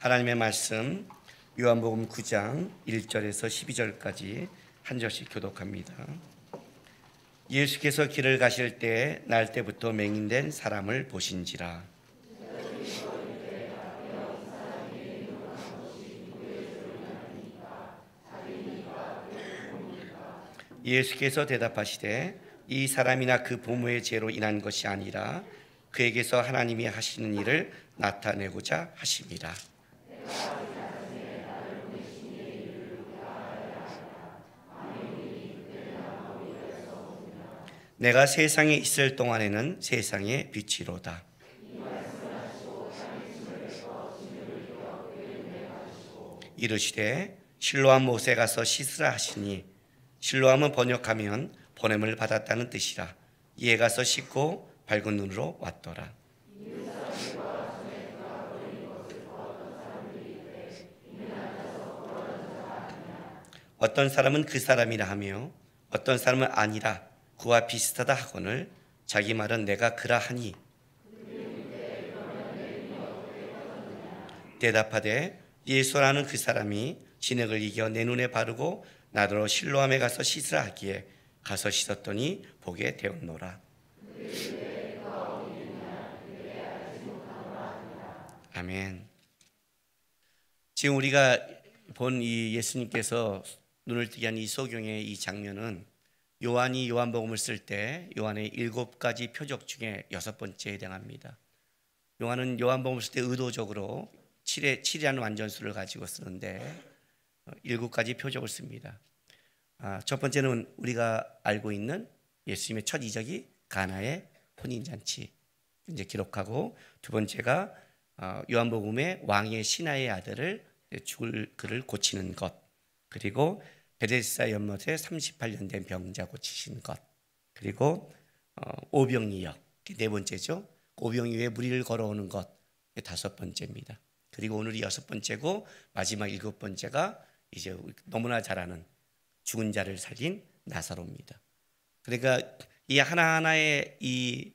하나님의 말씀 요한복음 9장 1절에서 12절까지 한 절씩 교독합니다. 예수께서 길을 가실 때 날때부터 맹인된 사람을 보신지라. 예수께서 대답하시되 이 사람이나 그 부모의 죄로 인한 것이 아니라 그에게서 하나님이 하시는 일을 나타내고자 하심이라. 내가 세상에 있을 동안에는 세상의 빛이로다. 이르시되 실로암 못에 가서 씻으라 하시니 실로암은 번역하면 보냄을 받았다는 뜻이라. 이에 가서 씻고 밝은 눈으로 왔더라. 어떤 사람은 그 사람이라 하며 어떤 사람은 아니라 그와 비슷하다 하거늘 자기 말은 내가 그라 하니, 대답하되 예수라는 그 사람이 진액을 이겨 내 눈에 바르고 나더러 실로암에 가서 씻으라 하기에 가서 씻었더니 보게 되었노라. 아멘. 지금 우리가 본 이 예수님께서 눈을 뜨게 한 이 소경의 이 장면은 요한이 요한복음을 쓸 때 요한의 7가지 표적 중에 6번째에 해당합니다. 요한은 요한복음을 쓸 때 의도적으로 7이라는 완전수를 가지고 쓰는데 7가지 표적을 씁니다. 첫 번째는 우리가 알고 있는 예수님의 첫 이적이 가나의 혼인잔치 이제 기록하고, 두 번째가 요한복음의 왕의 시나의 아들을 죽을 그를 고치는 것, 그리고 베데스다 연못에 38년 된 병자 고치신 것, 그리고 오병이역 네 번째죠. 오병이의 무리를 걸어오는 것 5번째입니다. 그리고 오늘이 6번째고 마지막 7번째가 이제 너무나 잘 아는 죽은 자를 살린 나사로입니다. 그러니까 이 하나하나의 이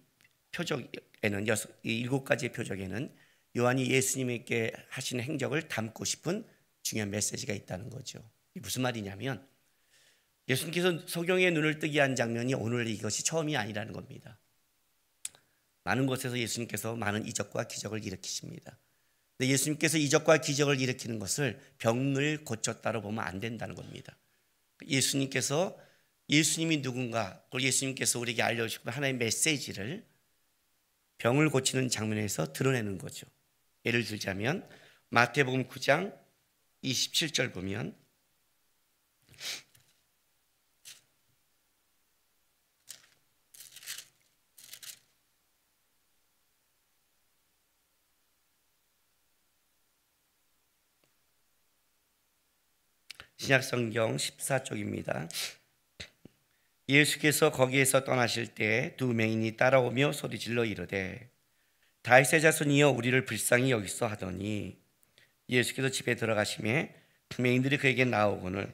표적에는, 7가지의 표적에는 요한이 예수님에게 하시는 행적을 담고 싶은 중요한 메시지가 있다는 거죠. 이게 무슨 말이냐면 예수님께서 소경의 눈을 뜨게 한 장면이 오늘 이것이 처음이 아니라는 겁니다. 많은 곳에서 예수님께서 많은 이적과 기적을 일으키십니다. 근데 예수님께서 이적과 기적을 일으키는 것을 병을 고쳤다로 보면 안 된다는 겁니다. 예수님이 누군가, 그걸 예수님께서 우리에게 알려주신 하나의 메시지를 병을 고치는 장면에서 드러내는 거죠. 예를 들자면 마태복음 9장 27절 보면 신약성경 14쪽입니다. 예수께서 거기에서 떠나실 때 두 맹인이 따라오며 소리질러 이르되 다윗의 자손이여 우리를 불쌍히 여기소 하더니, 예수께서 집에 들어가심에 맹인들이 그에게 나오거늘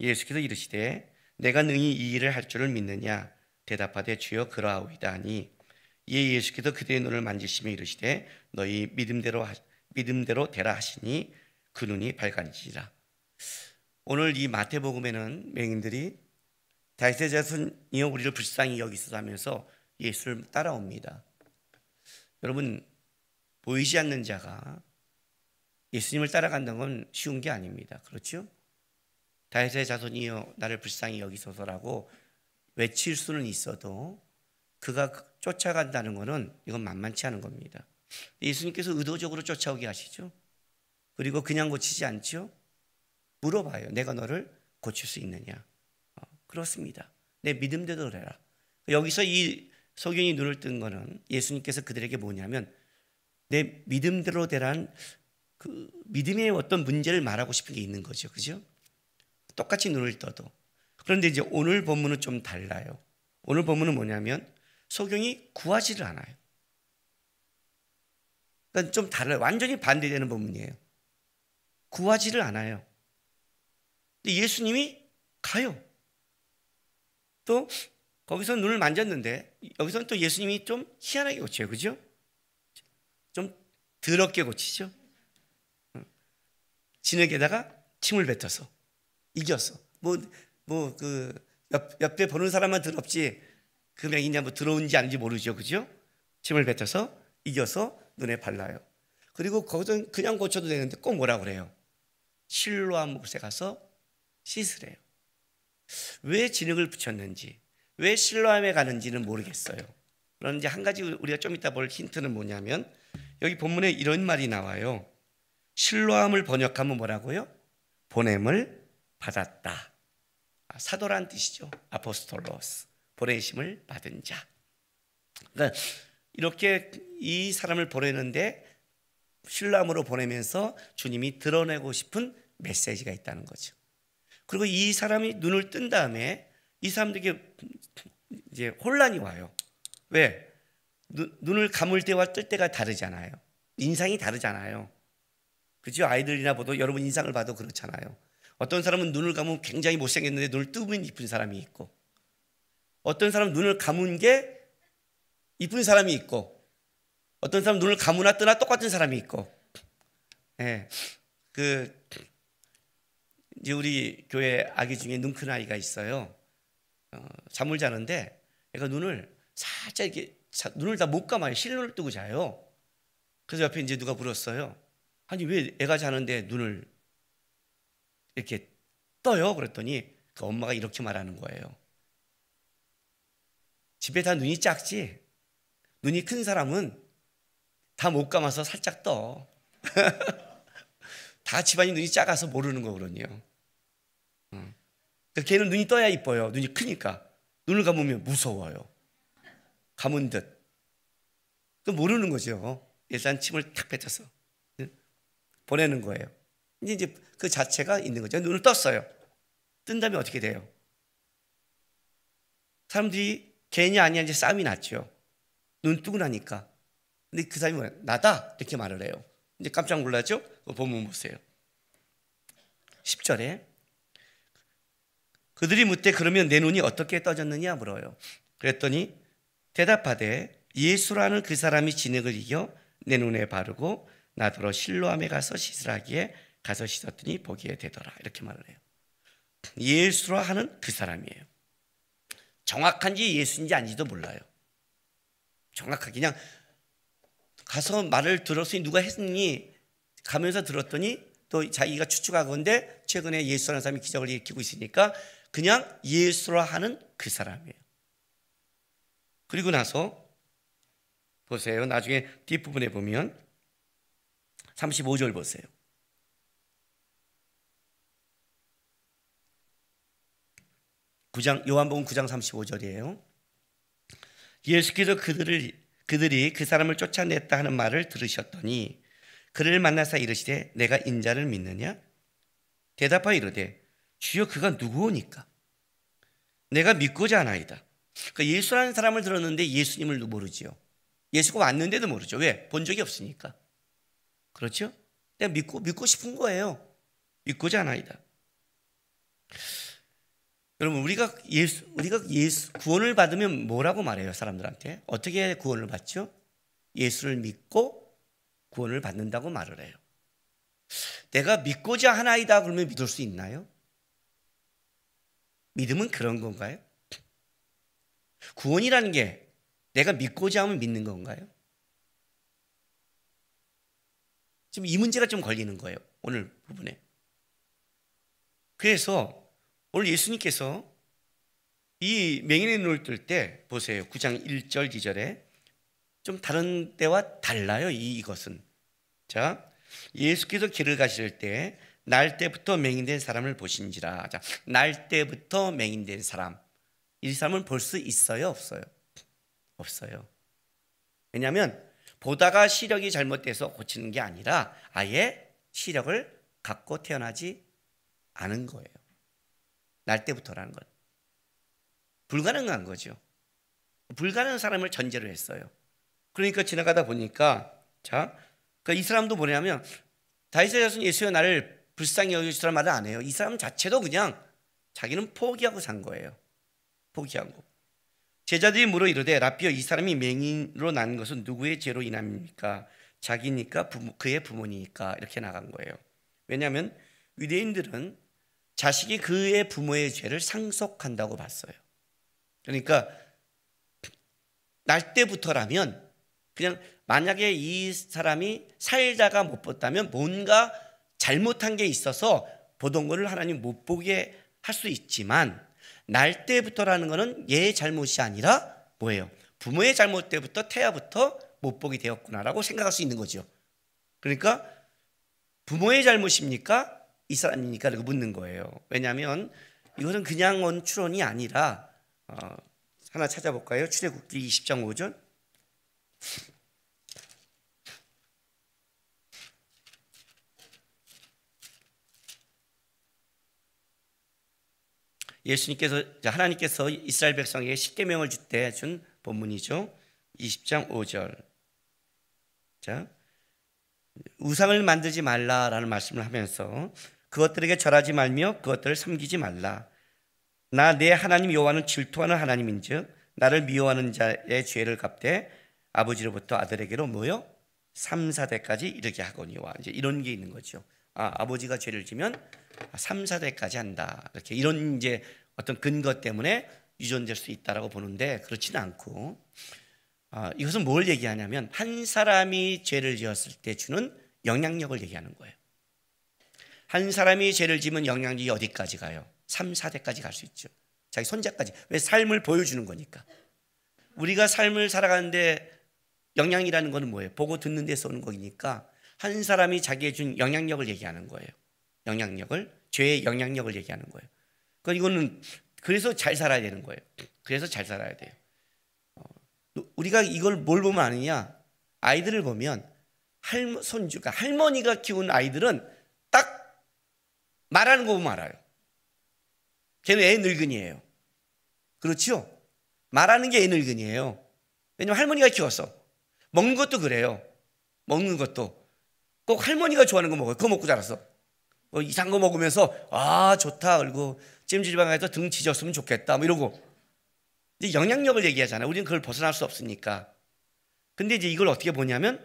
예수께서 이르시되 내가 능히 이 일을 할 줄을 믿느냐, 대답하되 주여 그러하오이다 하니, 이에 예수께서 그대의 눈을 만지시며 이르시되 너희 믿음대로 되라 하시니 그 눈이 밝아지라. 오늘 이 마태복음에는 맹인들이 다윗의 자손이여 우리를 불쌍히 여기소서 하면서 예수를 따라옵니다. 여러분, 보이지 않는 자가 예수님을 따라간다는 건 쉬운 게 아닙니다. 그렇죠? 다윗의 자손이여 나를 불쌍히 여기소서라고 외칠 수는 있어도 그가 쫓아간다는 것은 이건 만만치 않은 겁니다. 예수님께서 의도적으로 쫓아오게 하시죠. 그리고 그냥 고치지 않죠. 물어봐요. 내가 너를 고칠 수 있느냐. 그렇습니다. 내 믿음대로 해라. 여기서 이 소경이 눈을 뜬 거는 예수님께서 그들에게 뭐냐면 내 믿음대로 되란 그 믿음의 어떤 문제를 말하고 싶은 게 있는 거죠. 그죠? 똑같이 눈을 떠도. 그런데 이제 오늘 본문은 좀 달라요. 오늘 본문은 뭐냐면 소경이 구하지를 않아요. 그러니까 좀 달라요. 완전히 반대되는 본문이에요. 구하지를 않아요. 근데 예수님이 가요. 또 거기서 눈을 만졌는데 여기서는 또 예수님이 좀 희한하게 고쳐요. 그죠? 좀 더럽게 고치죠. 진흙에다가 침을 뱉어서 이겼어. 그 옆에 보는 사람만 더럽지 그 맹인이 뭐 더러운지 아닌지 모르죠, 그죠? 침을 뱉어서 이겨서 눈에 발라요. 그리고 거기서 그냥 고쳐도 되는데 꼭 뭐라 그래요? 실로암 못에 가서 씻으래요. 왜 진흙을 붙였는지, 왜 실로암에 가는지는 모르겠어요. 그런데 한 가지 우리가 좀 이따 볼 힌트는 뭐냐면 여기 본문에 이런 말이 나와요. 실로암을 번역하면 뭐라고요? 보냄을 받았다. 사도란 뜻이죠. 아포스톨로스, 보내심을 받은 자. 그러니까 이렇게 이 사람을 보내는데 실로암으로 보내면서 주님이 드러내고 싶은 메시지가 있다는 거죠. 그리고 이 사람이 눈을 뜬 다음에 이 사람들에게 이제 혼란이 와요. 왜? 눈을 감을 때와 뜰 때가 다르잖아요. 인상이 다르잖아요. 그죠? 아이들이나 봐도 여러분 인상을 봐도 그렇잖아요. 어떤 사람은 눈을 감으면 굉장히 못생겼는데 눈을 뜨면 이쁜 사람이 있고, 어떤 사람은 눈을 감은 게 이쁜 사람이 있고, 어떤 사람은 눈을 감으나 뜨나 똑같은 사람이 있고. 예. 이제 우리 교회 아기 중에 눈 큰 아이가 있어요. 잠을 자는데 애가 눈을 살짝 이렇게 눈을 다 못 감아요. 실눈을 뜨고 자요. 그래서 옆에 이제 누가 물었어요. 아니 왜 애가 자는데 눈을 이렇게 떠요? 그랬더니 그 엄마가 이렇게 말하는 거예요. 집에 다 눈이 작지. 눈이 큰 사람은 다 못 감아서 살짝 떠. 다 집안이 눈이 작아서 모르는 거거든요. 걔는 눈이 떠야 이뻐요. 눈이 크니까. 눈을 감으면 무서워요. 감은 듯. 그 모르는 거죠. 일단 침을 탁 뱉어서 보내는 거예요. 이제 그 자체가 있는 거죠. 눈을 떴어요. 뜬 다음에 어떻게 돼요? 사람들이 괜히 아니야 이제 싸움이 났죠. 눈 뜨고 나니까. 근데 그 사람이 뭐야? 나다 이렇게 말을 해요. 이제 깜짝 놀라죠? 본문 보세요. 10절에 그들이 묻되 그러면 내 눈이 어떻게 떠졌느냐 물어요. 그랬더니 대답하되 예수라는 그 사람이 진흙을 이겨 내 눈에 바르고 나더러 실로암에 가서 씻으라기에 가서 씻었더니 보기에 되더라. 이렇게 말을 해요. 예수라 하는 그 사람이에요. 정확한지 예수인지 아닌지도 몰라요. 정확하게 그냥 가서 말을 들었으니 누가 했니? 가면서 들었더니 또 자기가 추측하건대 최근에 예수라는 사람이 기적을 일으키고 있으니까 그냥 예수라 하는 그 사람이에요. 그리고 나서 보세요. 나중에 뒷부분에 보면 35절 보세요. 요한복음 9장 35절이에요. 예수께서 그들이 그 사람을 쫓아냈다 하는 말을 들으셨더니 그를 만나사 이르시되 내가 인자를 믿느냐? 대답하여 이르되 주여 그가 누구오니까? 내가 믿고자 하나이다. 그러니까 예수라는 사람을 들었는데 예수님을 모르지요. 예수가 왔는데도 모르죠. 왜? 본 적이 없으니까. 그렇죠? 내가 믿고 싶은 거예요. 믿고자 하나이다. 여러분 우리가 예수 구원을 받으면 뭐라고 말해요? 사람들한테 어떻게 구원을 받죠? 예수를 믿고 구원을 받는다고 말을 해요. 내가 믿고자 하나이다 그러면 믿을 수 있나요? 믿음은 그런 건가요? 구원이라는 게 내가 믿고자 하면 믿는 건가요? 지금 이 문제가 좀 걸리는 거예요. 오늘 부분에. 그래서 오늘 예수님께서 이 맹인의 눈을 뜰 때 보세요. 9장 1절 2절에 좀 다른 때와 달라요. 이것은. 자, 예수께서 길을 가실 때 날 때부터 맹인된 사람을 보신지라. 자, 날 때부터 맹인된 사람. 이 사람은 볼 수 있어요? 없어요? 없어요. 왜냐하면 보다가 시력이 잘못돼서 고치는 게 아니라 아예 시력을 갖고 태어나지 않은 거예요. 날 때부터라는 것. 불가능한 거죠. 불가능한 사람을 전제로 했어요. 그러니까 지나가다 보니까 자, 그러니까 이 사람도 뭐냐면 다윗의 자손 예수여 나를 불쌍히 여기시라는 말을 안 해요. 이 사람 자체도 그냥 자기는 포기하고 산 거예요. 포기하고. 제자들이 물어 이르되 라삐여 이 사람이 맹인으로 난 것은 누구의 죄로 인함입니까? 자기니까 그의 부모니까. 이렇게 나간 거예요. 왜냐하면 유대인들은 자식이 그의 부모의 죄를 상속한다고 봤어요. 그러니까 날 때부터라면 그냥 만약에 이 사람이 살다가 못 봤다면 뭔가 잘못한 게 있어서 보던 거를 하나님 못 보게 할 수 있지만, 날 때부터라는 거는 얘의 잘못이 아니라 뭐예요? 부모의 잘못 때부터, 태아부터 못 보게 되었구나라고 생각할 수 있는 거죠. 그러니까 부모의 잘못입니까? 이 사람입니까? 라고 묻는 거예요. 왜냐하면 이거는 그냥 온 추론이 아니라 하나 찾아볼까요? 출애굽기 20장 5절. 예수님께서, 하나님께서 이스라엘 백성에게 십계명을 줄 때 준 본문이죠. 20장 5절. 자, 우상을 만들지 말라라는 말씀을 하면서 그것들에게 절하지 말며 그것들을 섬기지 말라. 나 내 하나님 여호와는 질투하는 하나님인즉 나를 미워하는 자의 죄를 갚되 아버지로부터 아들에게로 모여 3, 4대까지 이르게 하거니와. 이제 이런 게 있는 거죠. 아버지가 죄를 지면 3, 4대까지 한다. 이렇게 이런 이제 어떤 근거 때문에 유전될 수 있다라고 보는데, 그렇지는 않고 이것은 뭘 얘기하냐면 한 사람이 죄를 지었을 때 주는 영향력을 얘기하는 거예요. 한 사람이 죄를 지면 영향력이 어디까지 가요? 3, 4대까지 갈 수 있죠. 자기 손자까지. 왜? 삶을 보여주는 거니까. 우리가 삶을 살아가는데 영향이라는 건 뭐예요? 보고 듣는 데서 오는 거니까 한 사람이 자기의 준 영향력을 얘기하는 거예요. 영향력을, 죄의 영향력을 얘기하는 거예요. 그러니까 이거는 그래서 잘 살아야 되는 거예요. 그래서 잘 살아야 돼요. 우리가 이걸 뭘 보면 아느냐? 아이들을 보면 손주가, 할머니가 키운 아이들은 딱 말하는 거 보면 알아요. 걔는 애 늙은이에요. 그렇죠? 말하는 게 애 늙은이에요. 왜냐면 할머니가 키웠어. 먹는 것도 그래요. 먹는 것도 꼭 할머니가 좋아하는 거 먹어요. 그거 먹고 자랐어. 뭐 이상한 거 먹으면서 아 좋다 그리고 찜질방에서 등 지졌으면 좋겠다 뭐 이러고. 이제 영향력을 얘기하잖아요. 우리는 그걸 벗어날 수 없으니까. 근데 이제 이걸 어떻게 보냐면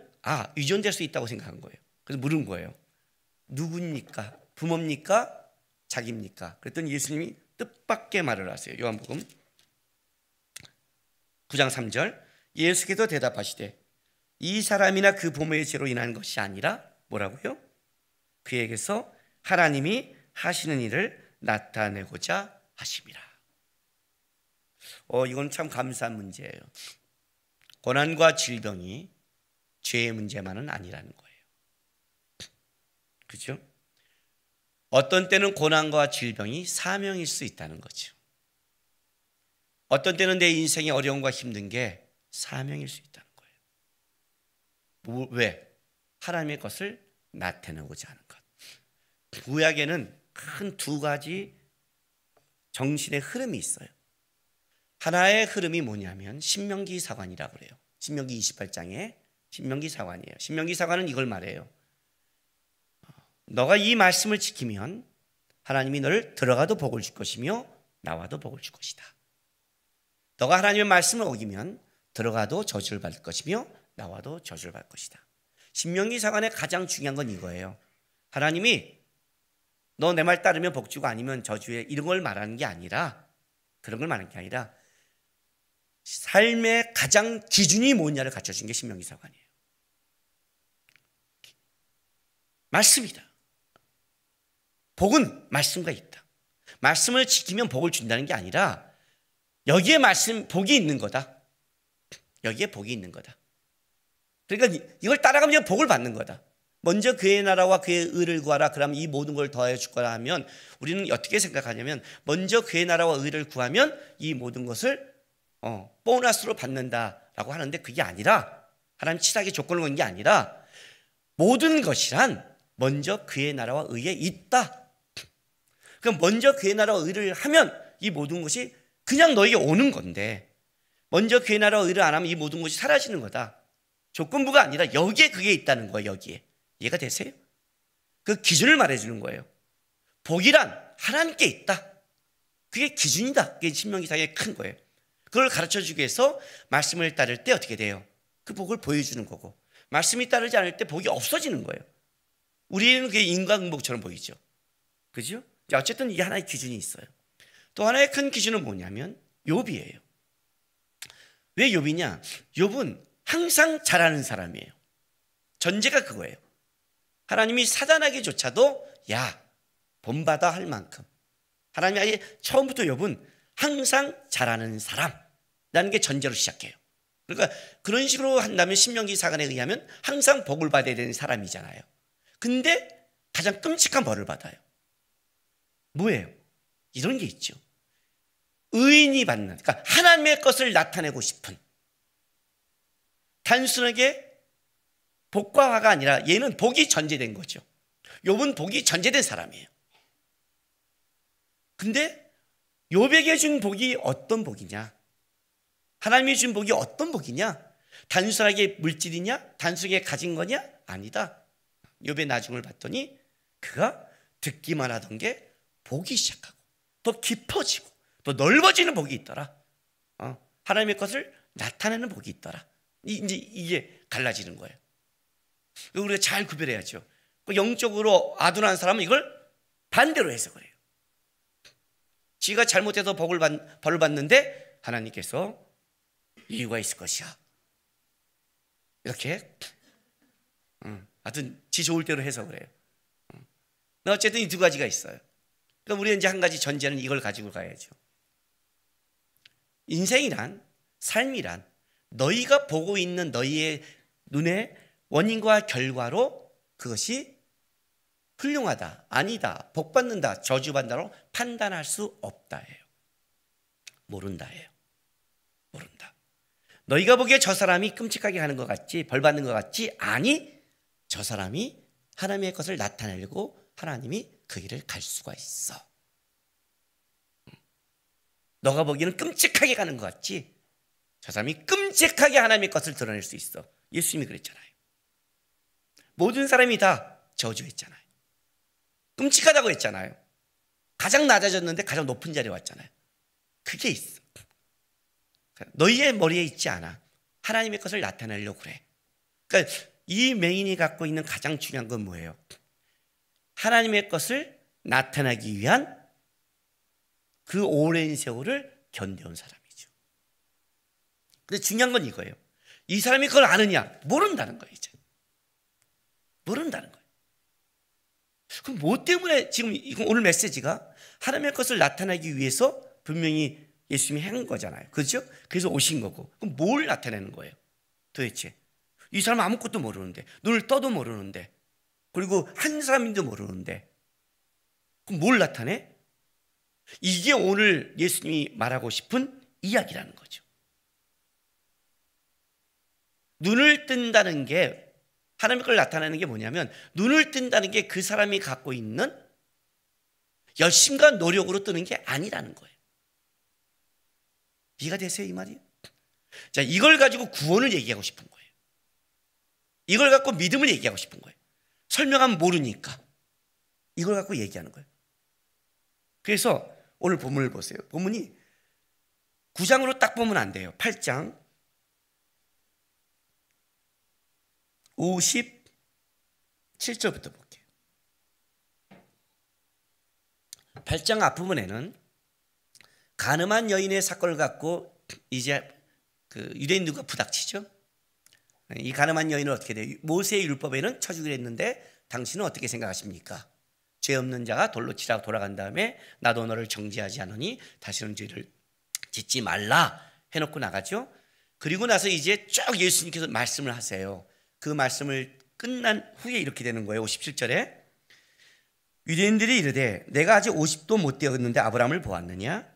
유전될 수 있다고 생각한 거예요. 그래서 물은 거예요. 누굽니까? 부모입니까? 자기입니까? 그랬더니 예수님이 뜻밖의 말을 하세요. 요한복음 9장 3절. 예수께서 대답하시되 이 사람이나 그 부모의 죄로 인한 것이 아니라 뭐라고요? 그에게서 하나님이 하시는 일을 나타내고자 하심이라. 이건 참 감사한 문제예요. 고난과 질병이 죄의 문제만은 아니라는 거예요. 그죠? 어떤 때는 고난과 질병이 사명일 수 있다는 거죠. 어떤 때는 내 인생의 어려움과 힘든 게 사명일 수 있다는 거예요. 왜? 하나님의 것을 나타내고자 하는 것. 구약에는 큰 두 가지 정신의 흐름이 있어요. 하나의 흐름이 뭐냐면 신명기 사관이라고 그래요. 신명기 28장에 신명기 사관이에요. 신명기 사관은 이걸 말해요. 너가 이 말씀을 지키면 하나님이 너를 들어가도 복을 줄 것이며 나와도 복을 줄 것이다. 너가 하나님의 말씀을 어기면 들어가도 저주를 받을 것이며 나와도 저주를 받을 것이다. 신명기 사관의 가장 중요한 건 이거예요. 하나님이 너 내 말 따르면 복 주고 아니면 저주해, 이런 걸 말하는 게 아니라, 그런 걸 말하는 게 아니라 삶의 가장 기준이 뭐냐를 갖춰준 게 신명기 사관이에요. 말씀이다. 복은 말씀과 있다. 말씀을 지키면 복을 준다는 게 아니라 여기에 말씀, 복이 있는 거다. 여기에 복이 있는 거다. 그러니까 이걸 따라가면 복을 받는 거다. 먼저 그의 나라와 그의 의를 구하라. 그러면 이 모든 걸 더해 줄 거라 하면, 우리는 어떻게 생각하냐면 먼저 그의 나라와 의를 구하면 이 모든 것을 보너스로 받는다라고 하는데, 그게 아니라 하나님 칠하게 조건을 건 게 아니라 모든 것이란 먼저 그의 나라와 의에 있다. 그럼 먼저 그의 나라와 의를 하면 이 모든 것이 그냥 너에게 오는 건데, 먼저 그의 나라와 의를 안 하면 이 모든 것이 사라지는 거다. 조건부가 아니라 여기에 그게 있다는 거예요. 여기에. 이해가 되세요? 그 기준을 말해주는 거예요. 복이란 하나님께 있다. 그게 기준이다. 그게 신명기상의 큰 거예요. 그걸 가르쳐주기 위해서 말씀을 따를 때 어떻게 돼요? 그 복을 보여주는 거고, 말씀이 따르지 않을 때 복이 없어지는 거예요. 우리는 그게 인과응복처럼 보이죠. 그죠? 어쨌든 이 하나의 기준이 있어요. 또 하나의 큰 기준은 뭐냐면 욥이에요. 왜 욥이냐? 욥은 항상 잘하는 사람이에요. 전제가 그거예요. 하나님이 사단에게조차도 야, 본받아 할 만큼 하나님이 아예 처음부터 욥은 항상 잘하는 사람이라는 게 전제로 시작해요. 그러니까 그런 식으로 한다면 신명기 사관에 의하면 항상 복을 받아야 되는 사람이잖아요. 근데 가장 끔찍한 벌을 받아요. 뭐예요? 이런 게 있죠. 의인이 받는, 그러니까 하나님의 것을 나타내고 싶은, 단순하게 복과 화가 아니라 얘는 복이 전제된 거죠. 욥은 복이 전제된 사람이에요. 근데 욥에게 준 복이 어떤 복이냐? 하나님이 준 복이 어떤 복이냐? 단순하게 물질이냐? 단순하게 가진 거냐? 아니다. 욥의 나중을 봤더니 그가 듣기만 하던 게 복이 시작하고 더 깊어지고 더 넓어지는 복이 있더라. 하나님의 것을 나타내는 복이 있더라. 이제 이게 갈라지는 거예요. 우리가 잘 구별해야죠. 영적으로 아둔한 사람은 이걸 반대로 해석을 해요. 지가 잘못해서 벌을 받는데 하나님께서 이유가 있을 것이야. 이렇게 하여튼 지 좋을 대로 해석을 해요. 어쨌든 이 두 가지가 있어요. 그럼 우리는 이제 한 가지 전제는 이걸 가지고 가야죠. 인생이란, 삶이란 너희가 보고 있는 너희의 눈의 원인과 결과로 그것이 훌륭하다, 아니다, 복받는다, 저주받는다로 판단할 수 없다예요. 모른다예요. 모른다. 너희가 보기에 저 사람이 끔찍하게 하는 것 같지, 벌받는 것 같지? 아니, 저 사람이 하나님의 것을 나타내려고 하나님이 그 길을 갈 수가 있어. 너가 보기에는 끔찍하게 가는 것 같지? 저 사람이 끔찍하게 하나님의 것을 드러낼 수 있어. 예수님이 그랬잖아요. 모든 사람이 다 저주했잖아요. 끔찍하다고 했잖아요. 가장 낮아졌는데 가장 높은 자리에 왔잖아요. 그게 있어. 너희의 머리에 있지 않아. 하나님의 것을 나타내려고 그래. 그러니까 이 맹인이 갖고 있는 가장 중요한 건 뭐예요? 하나님의 것을 나타내기 위한 그 오랜 세월을 견뎌온 사람이죠. 근데 중요한 건 이거예요. 이 사람이 그걸 아느냐? 모른다는 거예요. 이제 모른다는 거예요. 그럼 뭐 때문에 지금 오늘 메시지가 하나님의 것을 나타내기 위해서 분명히 예수님이 한 거잖아요. 그렇죠? 그래서 오신 거고. 그럼 뭘 나타내는 거예요? 도대체 이 사람은 아무것도 모르는데, 눈을 떠도 모르는데, 그리고 한 사람인도 모르는데 그럼 뭘 나타내? 이게 오늘 예수님이 말하고 싶은 이야기라는 거죠. 눈을 뜬다는 게, 하나님의 걸 나타내는 게 뭐냐면, 눈을 뜬다는 게 그 사람이 갖고 있는 열심과 노력으로 뜨는 게 아니라는 거예요. 이해가 되세요, 이 말이에요? 자, 이걸 가지고 구원을 얘기하고 싶은 거예요. 이걸 갖고 믿음을 얘기하고 싶은 거예요. 설명하면 모르니까 이걸 갖고 얘기하는 거예요. 그래서 오늘 본문을 보세요. 본문이 9장으로 딱 보면 안 돼요. 8장 57절부터 볼게요. 8장 앞부분에는 가늠한 여인의 사건을 갖고 이제 그 유대인들과 부닥치죠. 이 가늠한 여인은 어떻게 돼요? 모세의 율법에는 쳐주기로 했는데 당신은 어떻게 생각하십니까? 죄 없는 자가 돌로 치라 돌아간 다음에 나도 너를 정죄하지 않으니 다시는 죄를 짓지 말라 해놓고 나가죠. 그리고 나서 이제 쭉 예수님께서 말씀을 하세요. 그 말씀을 끝난 후에 이렇게 되는 거예요. 57절에 유대인들이 이르되 내가 아직 50도 못 되었는데 아브라함을 보았느냐?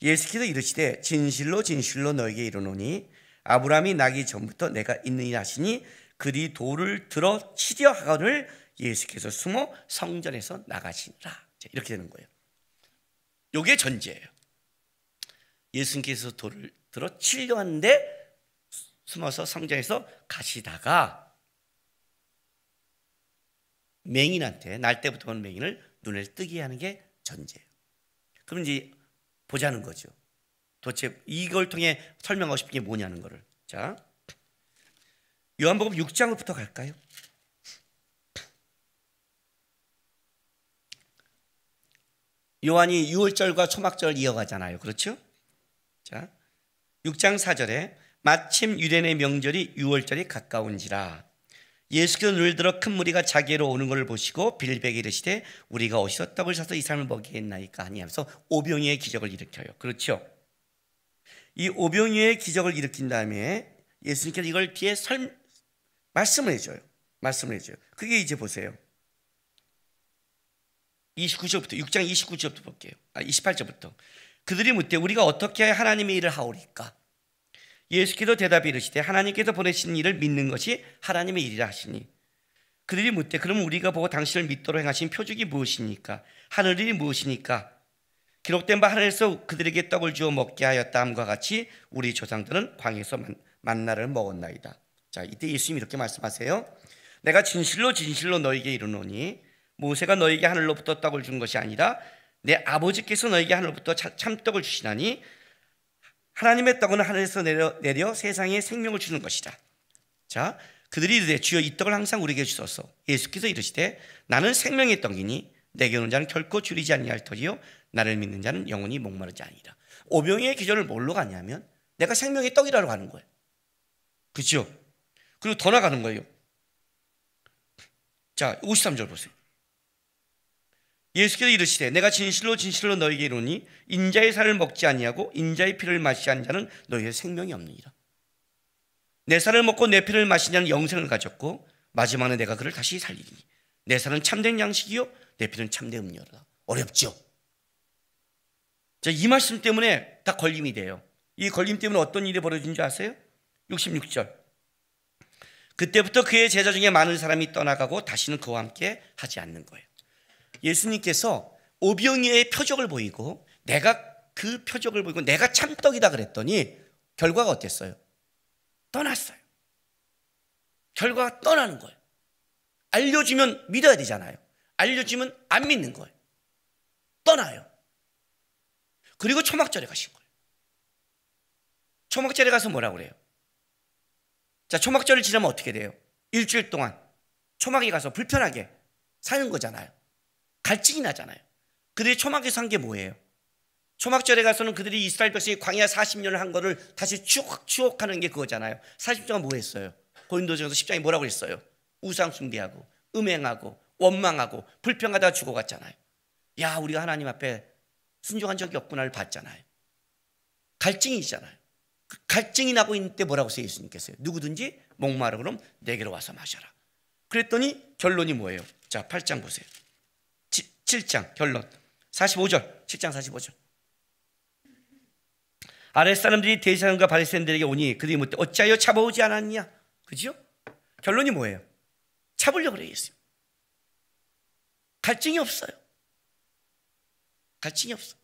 예수께서 이르시되 진실로 진실로 너에게 이르노니 아브라함이 나기 전부터 내가 있느니라 하시니 그리 돌을 들어 치려 하거늘 예수께서 숨어 성전에서 나가시니라. 이렇게 되는 거예요. 이게 전제예요. 예수님께서 돌을 들어 치려 하는데 숨어서 성전에서 가시다가 맹인한테, 날 때부터 본 맹인을 눈을 뜨게 하는 게 전제예요. 그럼 이제 보자는 거죠. 도대체 이걸 통해 설명하고 싶은 게 뭐냐는 거를. 자, 요한복음 6장부터 갈까요? 요한이 유월절과 초막절 이어가잖아요. 그렇죠? 자, 6장 4절에 마침 유대인의 명절이 유월절이 가까운지라 예수께서 눈을 들어 큰 무리가 자기로 오는 것을 보시고 빌베게 이르시되 우리가 어디서 떡을 사서 이 사람을 먹게 했나이까 하니 하면서 오병이의 기적을 일으켜요. 그렇죠? 이 오병이의 기적을 일으킨 다음에 예수님께서 이걸 뒤에 말씀을 해줘요. 말씀을 해줘요. 그게 이제 보세요. 29절부터 6장 29절부터 볼게요. 28절부터 그들이 묻되 우리가 어떻게 하나님의 일을 하오리까? 예수께서 대답이 이르시되 하나님께서 보내신 일을 믿는 것이 하나님의 일이라 하시니 그들이 묻되 그럼 우리가 보고 당신을 믿도록 행하신 표적이 무엇이니까? 하늘이 무엇이니까? 기록된 바 하늘에서 그들에게 떡을 주어 먹게 하였다 함과 같이 우리 조상들은 광야에서 만나를 먹었나이다. 자, 이때 예수님이 이렇게 말씀하세요. 내가 진실로 진실로 너에게 이르노니 모세가 너에게 하늘로부터 떡을 준 것이 아니라 내 아버지께서 너에게 하늘로부터 참떡을 주시나니 하나님의 떡은 하늘에서 내려 세상에 생명을 주는 것이다. 자, 그들이 이르되 주여 이 떡을 항상 우리에게 주소서. 예수께서 이르시되 나는 생명의 떡이니 내게 오는 자는 결코 줄이지 아니할 터이요 나를 믿는 자는 영원히 목마르지 아니라. 오병이의 기적을 뭘로 가냐면 내가 생명의 떡이라고 가는 거예요. 그렇죠? 그리고 더 나가는 거예요. 자, 53절 보세요. 예수께서 이르시되 내가 진실로 진실로 너에게 이르노니 인자의 살을 먹지 아니하고 인자의 피를 마시한 자는 너희의 생명이 없느니라. 내 살을 먹고 내 피를 마신 자는 영생을 가졌고 마지막에 내가 그를 다시 살리리니 내 살은 참된 양식이요 내 피는 참된 음료라. 어렵죠? 자, 이 말씀 때문에 다 걸림이 돼요. 이 걸림 때문에 어떤 일이 벌어진 줄 아세요? 66절 그때부터 그의 제자 중에 많은 사람이 떠나가고 다시는 그와 함께 하지 않는 거예요. 예수님께서 오병이의 표적을 보이고 내가 그 표적을 보이고 내가 참떡이다 그랬더니 결과가 어땠어요? 떠났어요. 결과가 떠나는 거예요. 알려주면 믿어야 되잖아요. 알려주면 안 믿는 거예요. 떠나요. 그리고 초막절에 가신 거예요. 초막절에 가서 뭐라고 그래요? 자, 초막절을 지나면 어떻게 돼요? 일주일 동안 초막에 가서 불편하게 사는 거잖아요. 갈증이 나잖아요. 그들이 초막에서 한 게 뭐예요? 초막절에 가서는 그들이 이스라엘 백성이 광야 40년을 한 거를 다시 추억 하는 게 그거잖아요. 40년간 뭐 했어요? 고린도전서 10장에 뭐라고 했어요? 우상 숭배하고 음행하고 원망하고 불평하다가 죽어갔잖아요. 야, 우리가 하나님 앞에 순종한 적이 없구나를 봤잖아요. 갈증이 있잖아요. 그 갈증이 나고 있는 때 뭐라고 하세요? 예수님께서요. 누구든지 목마르 그럼 내게로 와서 마셔라. 그랬더니 결론이 뭐예요? 자, 8장 보세요. 7장 결론 45절 7장 45절 아랫사람들이 대제사장과 바리새인들에게 오니 그들이 묻되 어찌하여 잡아오지 않았냐. 그죠? 결론이 뭐예요? 잡으려고 그래요. 갈증이 없어요. 갈증이 없어.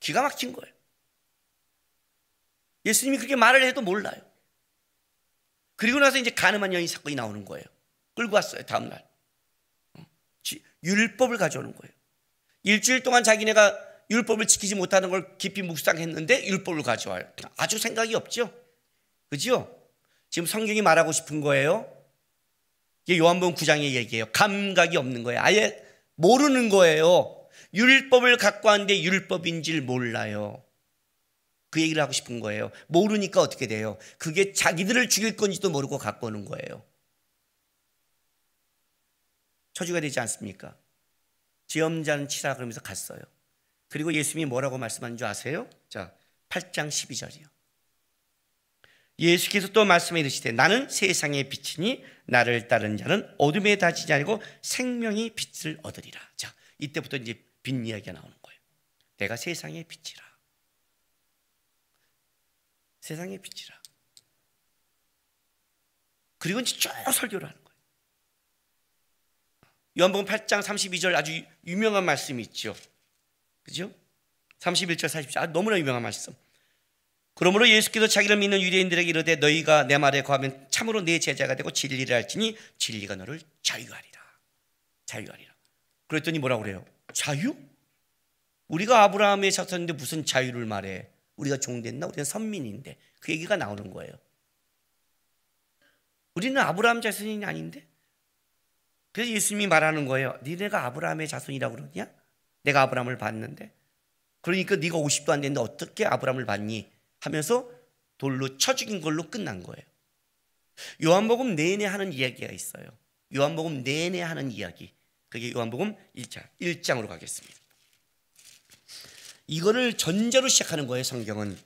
기가 막힌 거예요. 예수님이 그렇게 말을 해도 몰라요. 그리고 나서 이제 가늠한 여인 사건이 나오는 거예요. 끌고 왔어요. 다음날 율법을 가져오는 거예요. 일주일 동안 자기네가 율법을 지키지 못하는 걸 깊이 묵상했는데 율법을 가져와요. 아주 생각이 없죠. 그죠? 지금 성경이 말하고 싶은 거예요. 이게 요한복음 9장의 얘기예요. 감각이 없는 거예요. 아예 모르는 거예요. 율법을 갖고 왔는데 율법인 줄 몰라요. 그 얘기를 하고 싶은 거예요. 모르니까 어떻게 돼요? 그게 자기들을 죽일 건지도 모르고 갖고 오는 거예요. 처지가 되지 않습니까? 지엄자는 치라 그러면서 갔어요. 그리고 예수님이 뭐라고 말씀한 줄 아세요? 자, 8장 12절이요. 예수께서 또 말씀해 이르시되 나는 세상의 빛이니 나를 따르는 자는 어둠에 다니지 아니고 생명의 빛을 얻으리라. 자, 이때부터 이제 빛 이야기가 나오는 거예요. 내가 세상의 빛이라. 세상의 빛이라. 그리고 이제 쭉 설교를 하는 거예요. 요한복음 8장 32절 아주 유명한 말씀이 있죠. 그죠? 31절 40절 너무나 유명한 말씀. 그러므로 예수께서 자기를 믿는 유대인들에게 이르되 너희가 내 말에 거하면 참으로 내 제자가 되고 진리를 알지니 진리가 너를 자유하리라. 자유하리라. 그랬더니 뭐라고 그래요? 자유? 우리가 아브라함의 자손인데 무슨 자유를 말해. 우리가 종됐나? 우리는 선민인데. 그 얘기가 나오는 거예요. 우리는 아브라함 자손이 아닌데. 그래서 예수님이 말하는 거예요. 니네가 아브라함의 자손이라고 그러냐? 내가 아브라함을 봤는데, 그러니까 네가 50도 안 됐는데 어떻게 아브라함을 봤니? 하면서 돌로 쳐 죽인 걸로 끝난 거예요. 요한복음 내내 하는 이야기가 있어요. 요한복음 내내 하는 이야기. 그게 요한복음 1장으로 가겠습니다. 이거를 전제로 시작하는 거예요. 성경은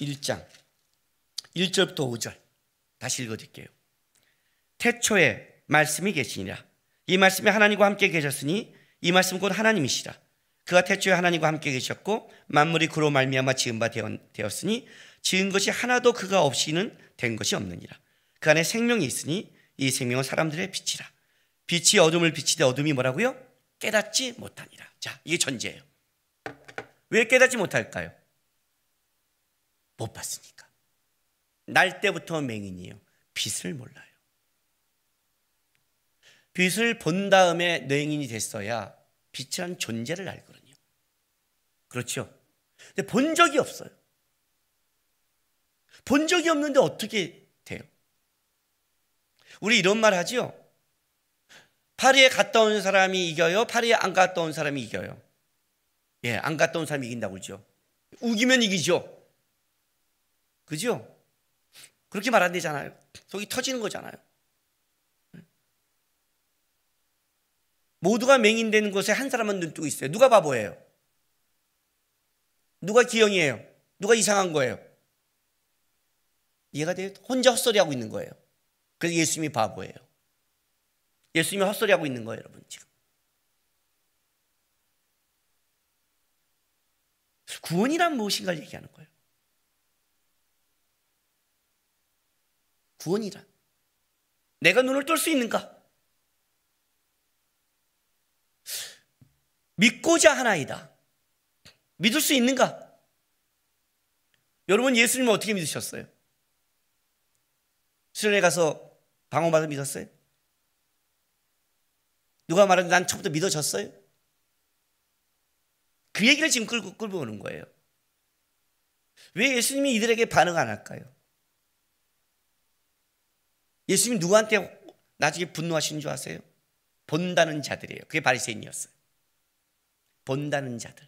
1장 1절부터 5절 다시 읽어드릴게요. 태초에 말씀이 계시니라. 이 말씀이 하나님과 함께 계셨으니 이 말씀 곧 하나님이시라. 그가 태초에 하나님과 함께 계셨고 만물이 그로 말미암아 지은 바 되었으니 지은 것이 하나도 그가 없이는 된 것이 없느니라. 그 안에 생명이 있으니 이 생명은 사람들의 빛이라. 빛이 어둠을 비치되 어둠이 뭐라고요? 깨닫지 못하니라. 자, 이게 전제예요. 왜 깨닫지 못할까요? 못 봤으니까. 날 때부터 맹인이에요. 빛을 몰라요. 빛을 본 다음에 맹인이 됐어야 빛이라는 존재를 알거든요. 그렇죠? 근데 본 적이 없어요. 본 적이 없는데 어떻게 돼요? 우리 이런 말 하지요. 파리에 갔다 온 사람이 이겨요? 파리에 안 갔다 온 사람이 이겨요? 예, 안 갔다 온 사람이 이긴다고 그러죠. 우기면 이기죠. 그죠? 그렇게 말 안 되잖아요. 속이 터지는 거잖아요. 모두가 맹인되는 곳에 한 사람만 눈뜨고 있어요. 누가 바보예요? 누가 기형이에요? 누가 이상한 거예요? 얘가 혼자 헛소리하고 있는 거예요. 그래서 예수님이 바보예요. 예수님이 헛소리하고 있는 거예요, 여러분 지금. 구원이란 무엇인가를 얘기하는 거예요. 구원이란. 내가 눈을 뜰 수 있는가? 믿고자 하나이다. 믿을 수 있는가? 여러분 예수님을 어떻게 믿으셨어요? 수련회 가서 방언받아 믿었어요? 누가 말하는데 난 처음부터 믿어졌어요? 그 얘기를 지금 끌고 오는 거예요. 왜 예수님이 이들에게 반응 안 할까요? 예수님이 누구한테 나중에 분노하시는 줄 아세요? 본다는 자들이에요. 그게 바리새인이었어요. 본다는 자들.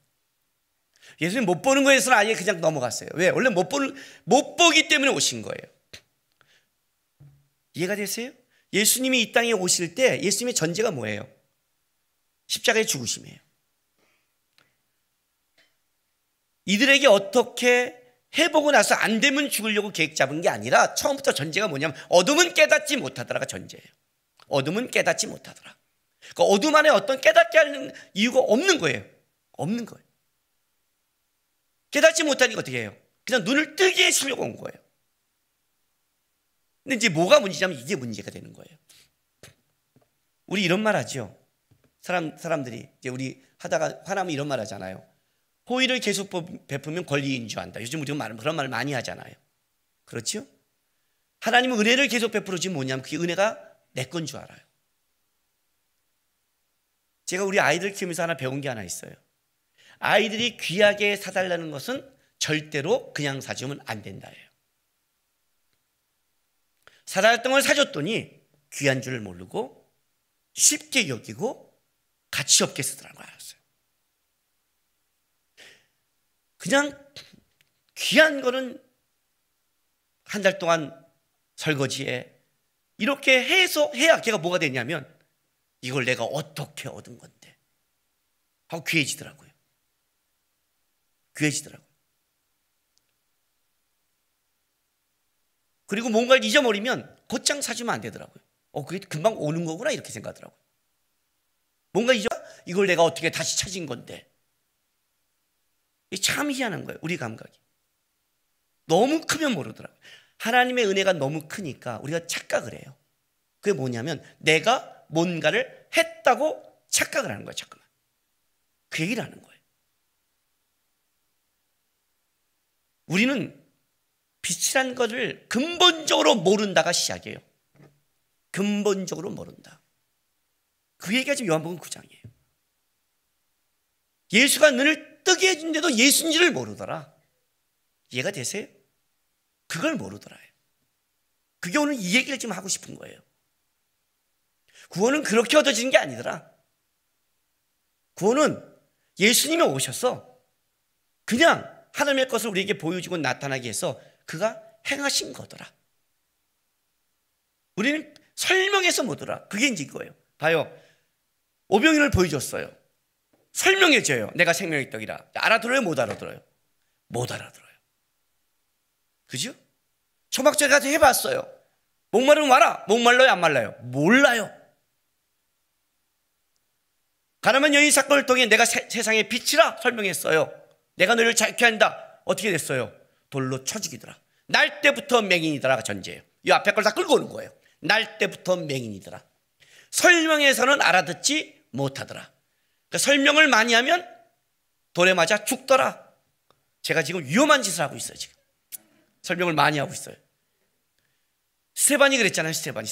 예수님 못 보는 거에서는 아예 그냥 넘어갔어요. 왜? 원래 못 보기 때문에 오신 거예요. 이해가 되세요? 예수님이 이 땅에 오실 때 예수님의 전제가 뭐예요? 십자가의 죽으심이에요. 이들에게 어떻게 해보고 나서 안 되면 죽으려고 계획 잡은 게 아니라 처음부터 전제가 뭐냐면 어둠은 깨닫지 못하더라가 전제예요. 어둠은 깨닫지 못하더라. 그러니까 어둠 안에 어떤 깨닫게 하는 이유가 없는 거예요. 없는 거예요. 깨닫지 못하니까 어떻게 해요? 그냥 눈을 뜨게 해주려고 온 거예요. 근데 이제 뭐가 문제냐면 이게 문제가 되는 거예요. 우리 이런 말 하죠. 사람들이 이제 우리 하다가 화나면 이런 말 하잖아요. 호의를 계속 베푸면 권리인 줄 안다. 요즘 우리가 그런 말 많이 하잖아요. 그렇죠? 하나님은 은혜를 계속 베풀어주면 뭐냐면 그게 은혜가 내 건 줄 알아요. 제가 우리 아이들 키우면서 하나 배운 게 하나 있어요. 아이들이 귀하게 사달라는 것은 절대로 그냥 사주면 안 된다예요. 사달던 걸 사줬더니 귀한 줄을 모르고 쉽게 여기고 가치 없게 쓰더라는 걸 알았어요. 그냥 귀한 거는 한 달 동안 설거지에 이렇게 해서 해야 걔가 뭐가 되냐면 이걸 내가 어떻게 얻은 건데 하고 귀해지더라고요. 귀해지더라고요. 그리고 뭔가를 잊어버리면 곧장 사주면 안 되더라고요. 그게 금방 오는 거구나 이렇게 생각하더라고요. 뭔가 이걸 내가 어떻게 다시 찾은 건데. 이게 참 희한한 거예요. 우리 감각이. 너무 크면 모르더라고요. 하나님의 은혜가 너무 크니까 우리가 착각을 해요. 그게 뭐냐면 내가 뭔가를 했다고 착각을 하는 거예요. 자꾸만 그 얘기를 하는 거예요. 우리는 빛이란 것을 근본적으로 모른다가 시작이에요. 근본적으로 모른다. 그 얘기가 지금 요한복음 9장이에요. 예수가 눈을 뜨게 해준데도 예수인지를 모르더라. 이해가 되세요? 그걸 모르더라. 그게 오늘 이 얘기를 지금 하고 싶은 거예요. 구원은 그렇게 얻어지는 게 아니더라. 구원은 예수님이 오셔서 그냥 하나님의 것을 우리에게 보여주고 나타나게 해서 그가 행하신 거더라. 우리는 설명해서 못 알아. 그게 이제 이거예요. 봐요. 오병이를 보여줬어요. 설명해줘요. 내가 생명의 떡이라. 알아들어요? 못 알아들어요? 못 알아들어요. 그죠? 초막절에 가서 해봤어요. 목마르면 와라. 목말라요? 안 말라요? 몰라요. 가나안 여인 사건을 통해 내가 세상의 빛이라 설명했어요. 내가 너를 자유케 한다. 어떻게 됐어요? 돌로 쳐죽이더라. 날 때부터 맹인이더라가 전제예요. 이 앞에 걸 다 끌고 오는 거예요. 날 때부터 맹인이더라. 설명에서는 알아듣지 못하더라. 그러니까 설명을 많이 하면 돌에 맞아 죽더라. 제가 지금 위험한 짓을 하고 있어요. 지금 설명을 많이 하고 있어요. 스테반이 그랬잖아요. 스테반이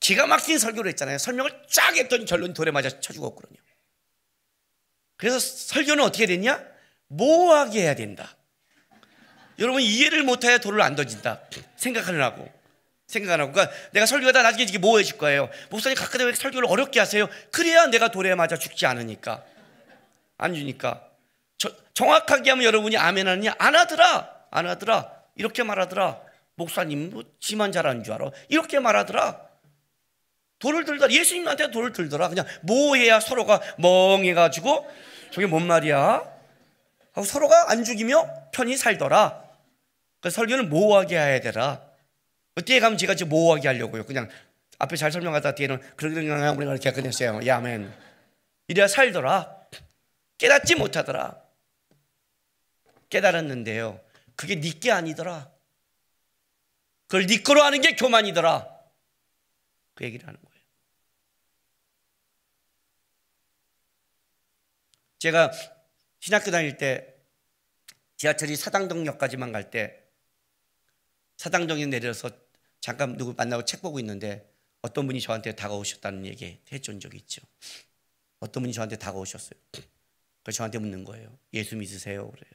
기가 막힌 설교를 했잖아요. 설명을 쫙 했더니 결론이 돌에 맞아 쳐 죽었거든요. 그래서 설교는 어떻게 됐냐? 모호하게 해야 된다. 여러분 이해를 못해야 돌을 안 던진다. 생각 안 하고. 그러니까 내가 설교하다 나중에 이게 모호해질 거예요. 목사님 가끔 왜 설교를 어렵게 하세요? 그래야 내가 돌에 맞아 죽지 않으니까. 안 주니까. 정확하게 하면 여러분이 아멘 하느냐? 안 하더라. 이렇게 말하더라. 목사님 뭐 지만 잘하는 줄 알아. 이렇게 말하더라. 돌을 들더라. 예수님한테 돌을 들더라. 그냥 모호해야 서로가 멍해가지고 저게 뭔 말이야? 하고 서로가 안 죽이며 편히 살더라. 그러니까 설교는 모호하게 해야 되라. 뒤에 가면 제가 지금 모호하게 하려고요. 그냥 앞에 잘 설명하다 뒤에는 그러니까 우리가 이렇게 끝냈어요. 야, 아멘. 이래야 살더라. 깨닫지 못하더라. 깨달았는데요. 그게 네 게 아니더라. 그걸 네 거로 하는 게 교만이더라. 그 얘기를 하는 거예요. 제가 신학교 다닐 때 지하철이 사당동역까지만 갈 때 사당동에 내려서 잠깐 누구 만나고 책 보고 있는데 어떤 분이 저한테 다가오셨다는 얘기 해준 적이 있죠. 어떤 분이 저한테 다가오셨어요. 그래서 저한테 묻는 거예요. 예수 믿으세요? 그래요.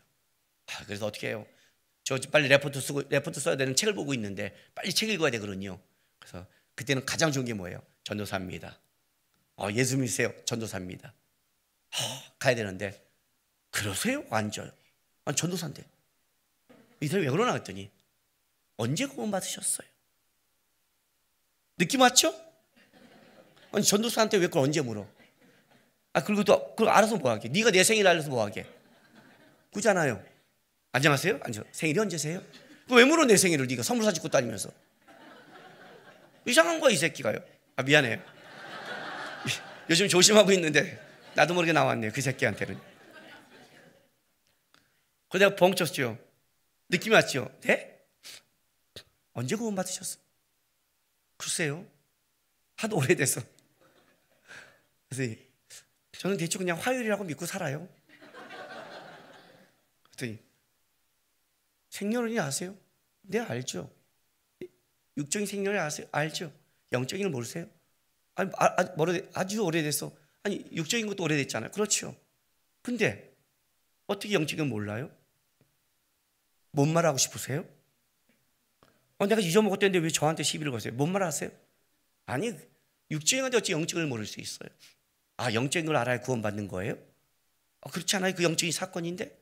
그래서 어떻게 해요? 저 빨리 레포트 써야 되는 책을 보고 있는데 빨리 책 읽어야 되거든요. 그래서 그때는 가장 좋은 게 뭐예요? 전도사입니다. 예수 믿으세요? 전도사입니다. 가야 되는데 그러세요? 앉아요. 아니 전도사인데. 이 사람이 왜 그러나 했더니 언제 구원 받으셨어요? 느낌 왔죠? 아니 전도사한테 왜 그걸 언제 물어? 그리고 또 그걸 알아서 뭐하게? 네가 내 생일 알아서 뭐하게? 그잖아요. 안녕하세요? 아니요. 생일이 언제세요? 왜 물어 내 생일을 네가 선물 사주고 다니면서? 이상한 거야 이 새끼가요. 미안해요. 요즘 조심하고 있는데 나도 모르게 나왔네요. 그 새끼한테는. 그래서 내가 벙 쳤죠. 느낌이 왔죠. 네? 언제 구원 받으셨어? 글쎄요. 하도 오래돼서. 그래서 저는 대충 그냥 화요일이라고 믿고 살아요. 그랬더니 생년월일 아세요? 네, 알죠. 육적인 생년월일 아세요? 알죠. 영적인 걸 모르세요? 아주 오래돼서. 아니, 육적인 것도 오래됐잖아요. 그렇죠. 근데 어떻게 영적인 걸 몰라요? 뭔 말하고 싶으세요? 내가 잊어먹었다는데 왜 저한테 시비를 거세요? 뭔 말 하세요? 아니, 육적인데 어찌 영적을 모를 수 있어요? 영적인 걸 알아야 구원받는 거예요? 그렇지 않아요? 그 영적인 사건인데?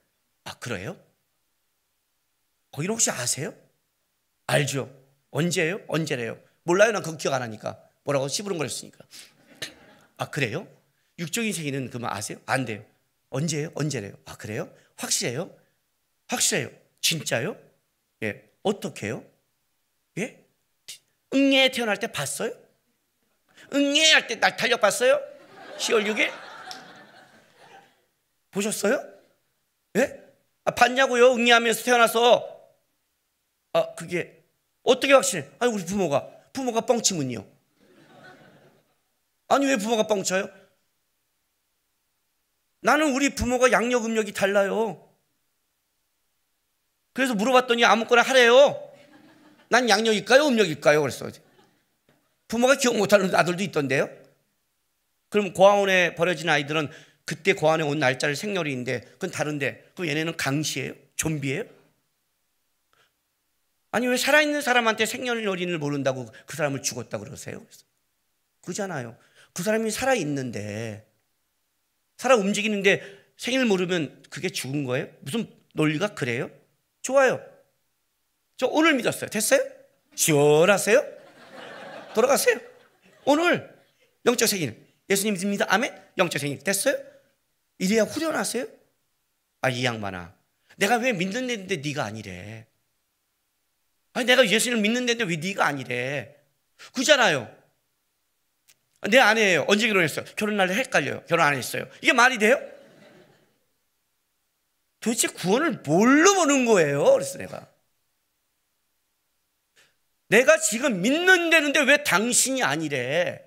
그래요? 거기는 혹시 아세요? 알죠. 언제예요? 언제래요? 몰라요. 난 그거 기억 안 하니까. 뭐라고 시부렁거렸으니까. 그래요? 육적인 세계는 그만 아세요? 안 돼요. 언제예요? 언제래요? 그래요? 확실해요? 확실해요. 진짜요? 예. 어떻게요? 예? 응애 태어날 때 봤어요? 응애 할 때 날 달력 봤어요? 10월 6일? 보셨어요? 예? 봤냐고요? 응애하면서 태어나서. 그게 어떻게 확실해? 아니 우리 부모가 뻥치면요. 아니 왜 부모가 뻥쳐요? 나는 우리 부모가 양력 음력이 달라요. 그래서 물어봤더니 아무거나 하래요. 난 양력일까요? 음력일까요? 그랬어요. 부모가 기억 못하는 아들도 있던데요. 그럼 고아원에 버려진 아이들은 그때 고아원에 온 날짜를 생년월일인데 그건 다른데 그럼 얘네는 강시예요? 좀비예요? 아니 왜 살아있는 사람한테 생년월일을 모른다고 그 사람을 죽었다 그러세요? 그러잖아요. 그 사람이 살아있는데 살아 움직이는데 생일 모르면 그게 죽은 거예요? 무슨 논리가 그래요? 좋아요. 저 오늘 믿었어요. 됐어요? 시원하세요? 돌아가세요. 오늘 영적 생일. 예수님 믿습니다. 아멘? 영적 생일. 됐어요? 이래야 후련하세요? 아, 이 양반아. 내가 왜 믿는 데인데 네가 아니래. 아니, 내가 예수님을 믿는 데인데 왜 네가 아니래. 그잖아요. 내 아내예요. 언제 결혼했어요? 결혼날에 헷갈려요. 결혼 안 했어요. 이게 말이 돼요? 도대체 구원을 뭘로 보는 거예요? 그래서 내가 지금 믿는 데는데 왜 당신이 아니래.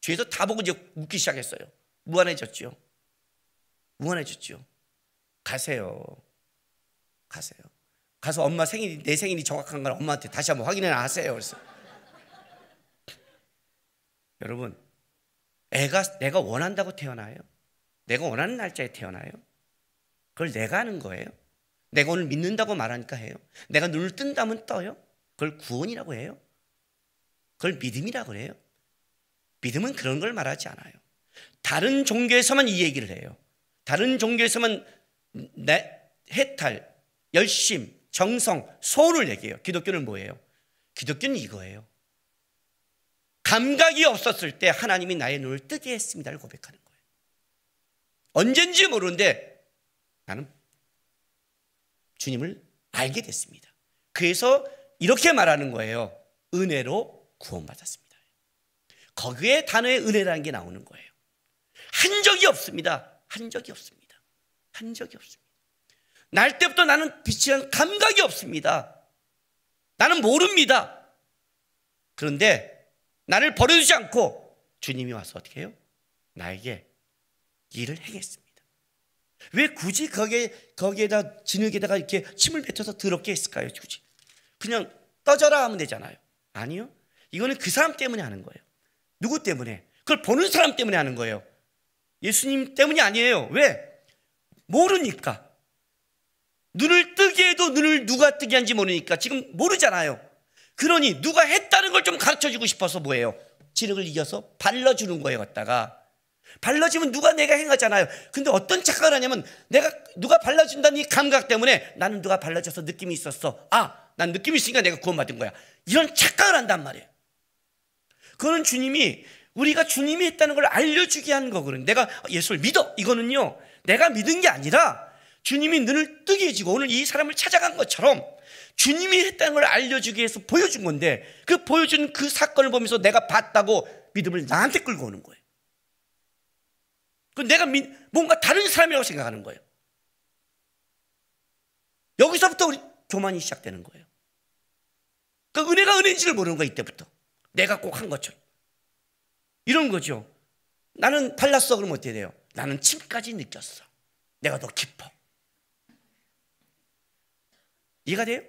뒤에서 다 보고 이제 웃기 시작했어요. 무한해졌죠. 무한해졌죠. 가세요. 가세요. 가서 엄마 생일이, 내 생일이 정확한 걸 엄마한테 다시 한번 확인해 하세요. 그래서 여러분, 애가 내가 원한다고 태어나요? 내가 원하는 날짜에 태어나요? 그걸 내가 하는 거예요? 내가 오늘 믿는다고 말하니까 해요? 내가 눈을 뜬다면 떠요? 그걸 구원이라고 해요? 그걸 믿음이라고 그래요? 믿음은 그런 걸 말하지 않아요. 다른 종교에서만 이 얘기를 해요. 다른 종교에서만 해탈, 열심, 정성, 소원을 얘기해요. 기독교는 뭐예요? 기독교는 이거예요. 감각이 없었을 때 하나님이 나의 눈을 뜨게 했습니다를 고백하는 거예요. 언젠지 모르는데 나는 주님을 알게 됐습니다. 그래서 이렇게 말하는 거예요. 은혜로 구원받았습니다. 거기에 단어에 은혜라는 게 나오는 거예요. 한 적이 없습니다. 한 적이 없습니다. 한 적이 없습니다. 날 때부터 나는 빛이란 감각이 없습니다. 나는 모릅니다. 그런데 나를 버려주지 않고 주님이 와서 어떻게 해요? 나에게 일을 행했습니다. 왜 굳이 거기에다 진흙에다가 이렇게 침을 뱉어서 더럽게 했을까요? 굳이 그냥 떠져라 하면 되잖아요. 아니요. 이거는 그 사람 때문에 하는 거예요. 누구 때문에? 그걸 보는 사람 때문에 하는 거예요. 예수님 때문이 아니에요. 왜? 모르니까. 눈을 뜨게 해도 눈을 누가 뜨게 한지 모르니까 지금 모르잖아요. 그러니 누가 했다는 걸 좀 가르쳐주고 싶어서 뭐예요? 진흙을 이겨서 발라주는 거예요. 갖다가 발라주면 누가 내가 행하잖아요. 근데 어떤 착각을 하냐면 내가 누가 발라준다는 이 감각 때문에 나는 누가 발라줘서 느낌이 있었어. 아, 난 느낌이 있으니까 내가 구원받은 거야. 이런 착각을 한단 말이에요. 그거는 주님이 우리가 주님이 했다는 걸 알려주게 한 거거든요. 내가 예수를 믿어. 이거는요. 내가 믿은 게 아니라 주님이 눈을 뜨게 해주고 오늘 이 사람을 찾아간 것처럼 주님이 했다는 걸 알려주기 위해서 보여준 건데 그 보여준 그 사건을 보면서 내가 봤다고 믿음을 나한테 끌고 오는 거예요. 그 내가 뭔가 다른 사람이라고 생각하는 거예요. 여기서부터 우리 교만이 시작되는 거예요. 그러니까 은혜가 은혜인지를 모르는 거예요. 이때부터. 내가 꼭 한 것처럼. 이런 거죠. 나는 발랐어. 그러면 어떻게 돼요? 나는 침까지 느꼈어. 내가 더 깊어. 이해가 돼요?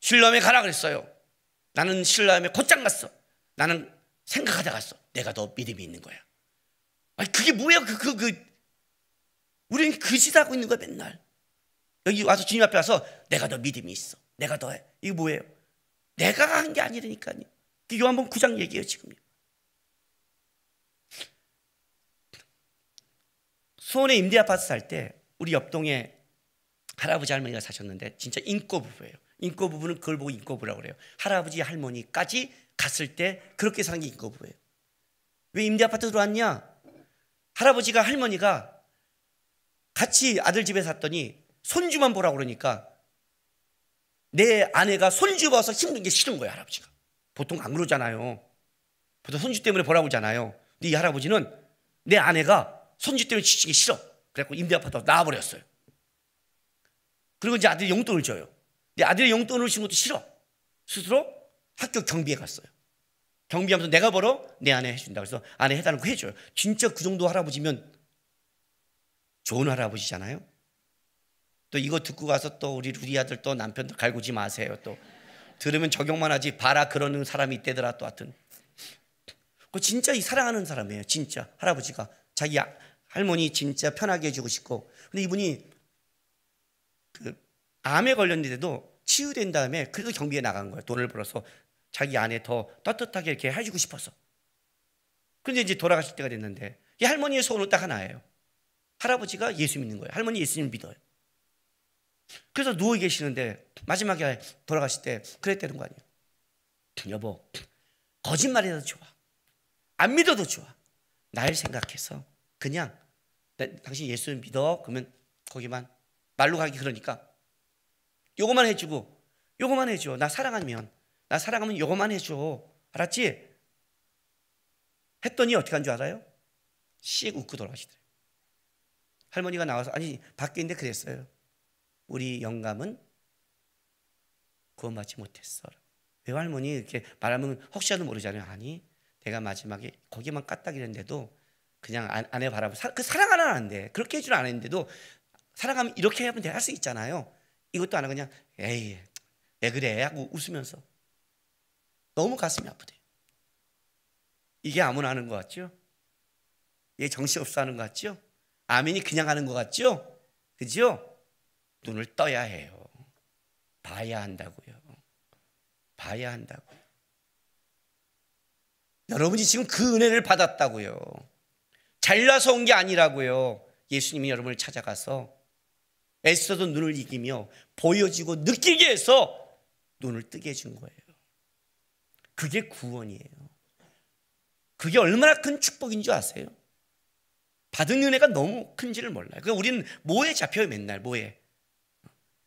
실로암에 가라 그랬어요. 나는 실로암에 곧장 갔어. 나는 생각하다 갔어. 내가 더 믿음이 있는 거야. 아니 그게 뭐예요? 우리는 거짓하고 있는 거야 맨날. 여기 와서 주님 앞에 와서 내가 더 믿음이 있어. 내가 더 해. 이게 뭐예요? 내가 한 게 아니라니까요. 요한복음 9장 얘기예요 지금. 수원에 임대 아파트 살 때 우리 옆동에 할아버지 할머니가 사셨는데 진짜 인꼬 부부예요. 인꼬 부부는 그걸 보고 인꼬 부부라고 그래요. 할아버지 할머니까지 갔을 때 그렇게 사는 게 인꼬 부부예요. 왜 임대 아파트 들어왔냐? 할아버지가 할머니가 같이 아들 집에 샀더니 손주만 보라고 그러니까 내 아내가 손주 봐서 힘든 게 싫은 거예요. 할아버지가. 보통 안 그러잖아요. 보통 손주 때문에 보라고 그러잖아요. 근데 이 할아버지는 내 아내가 손주 때문에 지치기 싫어. 그래갖고 임대 아파트 나와버렸어요. 그리고 이제 아들이 용돈을 줘요. 근데 아들이 용돈을 주는 것도 싫어. 스스로 학교 경비에 갔어요. 경비하면서 내가 벌어 내 아내 해준다. 그래서 아내 해달라는 거 해줘요. 진짜 그 정도 할아버지면 좋은 할아버지잖아요. 또 이거 듣고 가서 또 우리 루디 아들 또 남편들 갈구지 마세요. 또 들으면 적용만 하지 봐라 그러는 사람이 있대더라. 또 하여튼 그 진짜 이 사랑하는 사람이에요. 진짜 할아버지가 자기 할머니 진짜 편하게 해주고 싶고. 근데 이분이 그 암에 걸렸는데도 치유된 다음에 그래도 경비에 나간 거예요. 돈을 벌어서 자기 아내 더 떳떳하게 이렇게 해주고 싶어서. 그런데 이제 돌아가실 때가 됐는데 이 할머니의 소원은 딱 하나예요. 할아버지가 예수 믿는 거예요. 할머니 예수님을 믿어요. 그래서 누워 계시는데 마지막에 돌아가실 때 그랬다는 거 아니에요. 여보, 거짓말이라도 좋아, 안 믿어도 좋아, 날 생각해서 그냥 당신 예수 믿어. 그러면 거기만 말로 가기 그러니까 요거만 해주고 요거만 해줘. 나 사랑하면 요거만 해줘. 알았지? 했더니 어떻게 한 줄 알아요? 씩 웃고 돌아가시더래요. 할머니가 나와서, 아니 밖에 있는데 그랬어요. 우리 영감은 구원받지 못했어. 왜 할머니 이렇게 말하면 혹시라도 모르잖아요. 아니, 내가 마지막에 거기만 까딱이랬는데도 그냥 아내 바라보고 그 사랑하는 안 돼. 그렇게 해주는 안 했는데도 사랑하면 이렇게 하면 할 수 있잖아요. 이것도 안 하고 그냥 에이 왜 그래 하고 웃으면서 너무 가슴이 아프대요. 이게 아무나 하는 것 같죠? 이게 정신없어 하는 것 같죠? 아멘이 그냥 하는 것 같죠? 그죠? 눈을 떠야 해요. 봐야 한다고요. 봐야 한다고요. 여러분이 지금 그 은혜를 받았다고요. 잘나서 온 게 아니라고요. 예수님이 여러분을 찾아가서 애써도 눈을 이기며 보여지고 느끼게 해서 눈을 뜨게 해준 거예요. 그게 구원이에요. 그게 얼마나 큰 축복인 줄 아세요? 받은 은혜가 너무 큰지를 몰라요. 그러니까 우리는 뭐에 잡혀요? 맨날 뭐에?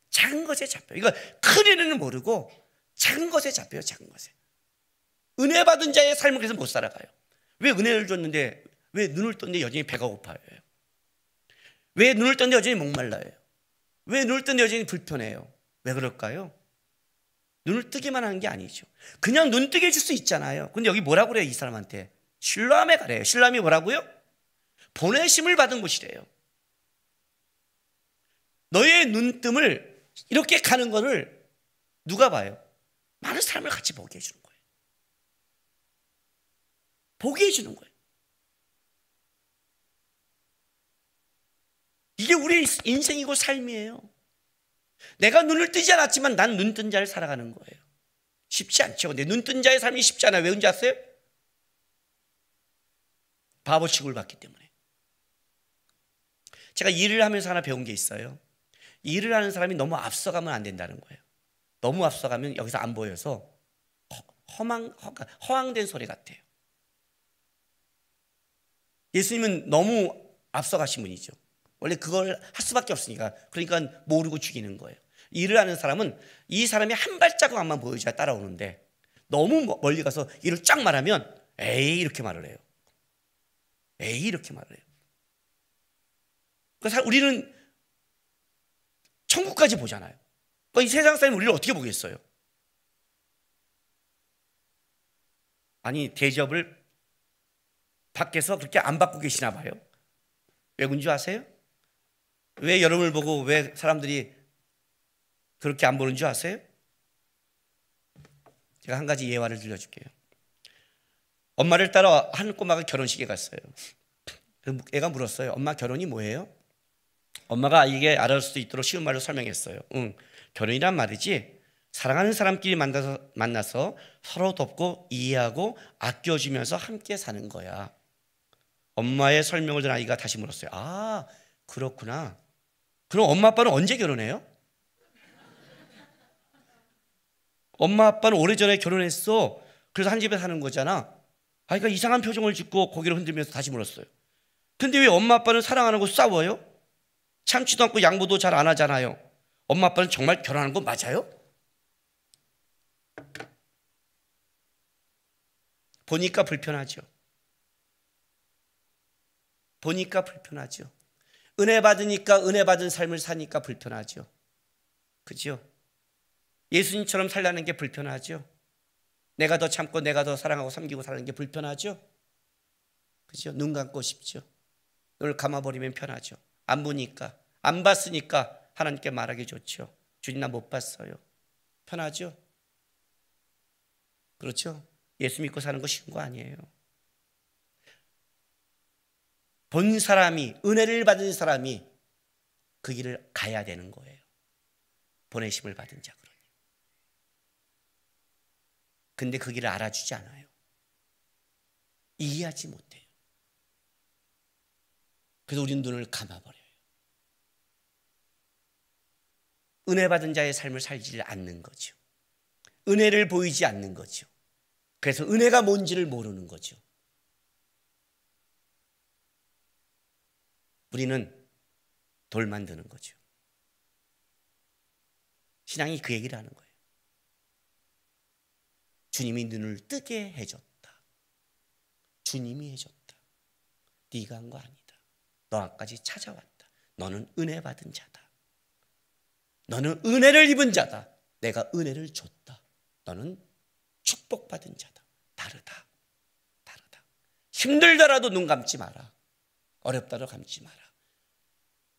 작은 것에 잡혀요. 그러니까 큰 은혜는 모르고 작은 것에 잡혀요. 작은 것에. 은혜 받은 자의 삶을 그래서 못 살아가요. 왜 은혜를 줬는데, 왜 눈을 떴는데 여전히 배가 고파요? 왜 눈을 떴는데 여전히 목말라요? 왜 눈을 뜬데 여전히 불편해요? 왜 그럴까요? 눈을 뜨기만 하는 게 아니죠. 그냥 눈 뜨게 해줄 수 있잖아요. 근데 여기 뭐라고 그래요? 이 사람한테 실로암에 가래요. 실로암이 뭐라고요? 보내심을 받은 곳이래요. 너의 눈뜸을 이렇게 가는 거를 누가 봐요? 많은 사람을 같이 보게 해주는 거예요. 보게 해주는 거예요. 이게 우리의 인생이고 삶이에요. 내가 눈을 뜨지 않았지만 난 눈 뜬 자를 살아가는 거예요. 쉽지 않죠. 근데 눈 뜬 자의 삶이 쉽지 않아요. 왜 그런지 아세요? 바보 취급을 받기 때문에. 제가 일을 하면서 하나 배운 게 있어요. 일을 하는 사람이 너무 앞서가면 안 된다는 거예요. 너무 앞서가면 여기서 안 보여서 허황된 소리 같아요. 예수님은 너무 앞서가신 분이죠. 원래 그걸 할 수밖에 없으니까. 그러니까 모르고 죽이는 거예요. 일을 하는 사람은 이 사람이 한 발자국만 보여줘야 따라오는데 너무 멀리 가서 일을 쫙 말하면 에이 이렇게 말을 해요. 에이 이렇게 말을 해요. 그러니까 우리는 천국까지 보잖아요. 그러니까 이 세상 사람이 우리를 어떻게 보겠어요? 아니, 대접을 밖에서 그렇게 안 받고 계시나 봐요. 왜 그런지 아세요? 왜 여러분을 보고 왜 사람들이 그렇게 안 보는 줄 아세요? 제가 한 가지 예화를 들려줄게요. 엄마를 따라 한 꼬마가 결혼식에 갔어요. 애가 물었어요. 엄마, 결혼이 뭐예요? 엄마가 아이에게 알아볼 수 있도록 쉬운 말로 설명했어요. 응, 결혼이란 말이지 사랑하는 사람끼리 만나서 서로 돕고 이해하고 아껴주면서 함께 사는 거야. 엄마의 설명을 들은 아이가 다시 물었어요. 아, 그렇구나. 그럼 엄마 아빠는 언제 결혼해요? 엄마 아빠는 오래전에 결혼했어. 그래서 한 집에 사는 거잖아. 아이가 이상한 표정을 짓고 고개를 흔들면서 다시 물었어요. 근데 왜 엄마 아빠는 사랑 안 하고 싸워요? 참지도 않고 양보도 잘 안 하잖아요. 엄마 아빠는 정말 결혼하는 거 맞아요? 보니까 불편하죠. 보니까 불편하죠. 은혜 받으니까, 은혜 받은 삶을 사니까 불편하죠. 그죠? 예수님처럼 살라는 게 불편하죠. 내가 더 참고 내가 더 사랑하고 섬기고 사는 게 불편하죠. 그죠? 눈 감고 싶죠. 눈을 감아버리면 편하죠. 안 보니까, 안 봤으니까 하나님께 말하기 좋죠. 주님, 나 못 봤어요. 편하죠? 그렇죠? 예수 믿고 사는 거 쉬운 거 아니에요. 본 사람이, 은혜를 받은 사람이 그 길을 가야 되는 거예요. 보내심을 받은 자. 그러니. 근데 그 길을 알아주지 않아요. 이해하지 못해요. 그래서 우린 눈을 감아버려요. 은혜 받은 자의 삶을 살지 않는 거죠. 은혜를 보이지 않는 거죠. 그래서 은혜가 뭔지를 모르는 거죠. 우리는 돌 만드는 거죠. 신앙이 그 얘기를 하는 거예요. 주님이 눈을 뜨게 해줬다. 주님이 해줬다. 네가 한 거 아니다. 너한까지 찾아왔다. 너는 은혜 받은 자다. 너는 은혜를 입은 자다. 내가 은혜를 줬다. 너는 축복받은 자다. 다르다. 다르다. 힘들더라도 눈 감지 마라. 어렵다도 감지 마라.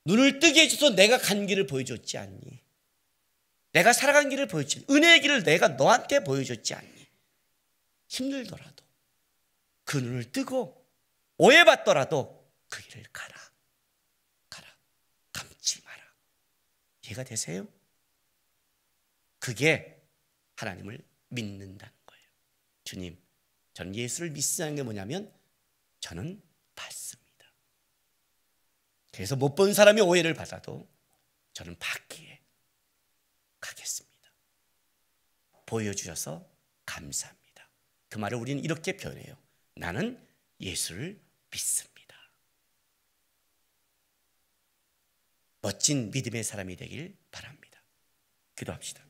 눈을 뜨게 해줘서 내가 간 길을 보여줬지 않니? 내가 살아간 길을 보여줬지. 은혜의 길을 내가 너한테 보여줬지 않니? 힘들더라도 그 눈을 뜨고 오해받더라도 그 길을 가라. 가라. 감지 마라. 이해가 되세요? 그게 하나님을 믿는다는 거예요. 주님, 저는 예수를 믿는다는 게 뭐냐면 저는 봤습니다. 그래서 못 본 사람이 오해를 받아도 저는 받기에 가겠습니다. 보여주셔서 감사합니다. 그 말을 우리는 이렇게 표현해요. 나는 예수를 믿습니다. 멋진 믿음의 사람이 되길 바랍니다. 기도합시다.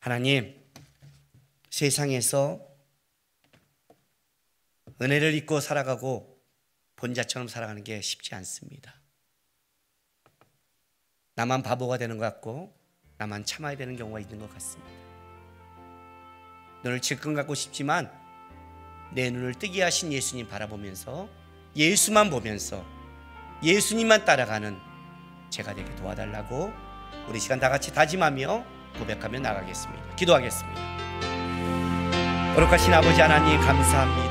하나님, 세상에서 은혜를 잊고 살아가고 본자처럼 살아가는 게 쉽지 않습니다. 나만 바보가 되는 것 같고 나만 참아야 되는 경우가 있는 것 같습니다. 눈을 질끈 갖고 싶지만 내 눈을 뜨게 하신 예수님 바라보면서, 예수만 보면서 예수님만 따라가는 제가 되게 도와달라고 우리 시간 다 같이 다짐하며 고백하며 나가겠습니다. 기도하겠습니다. 거룩하신 아버지 하나님, 감사합니다.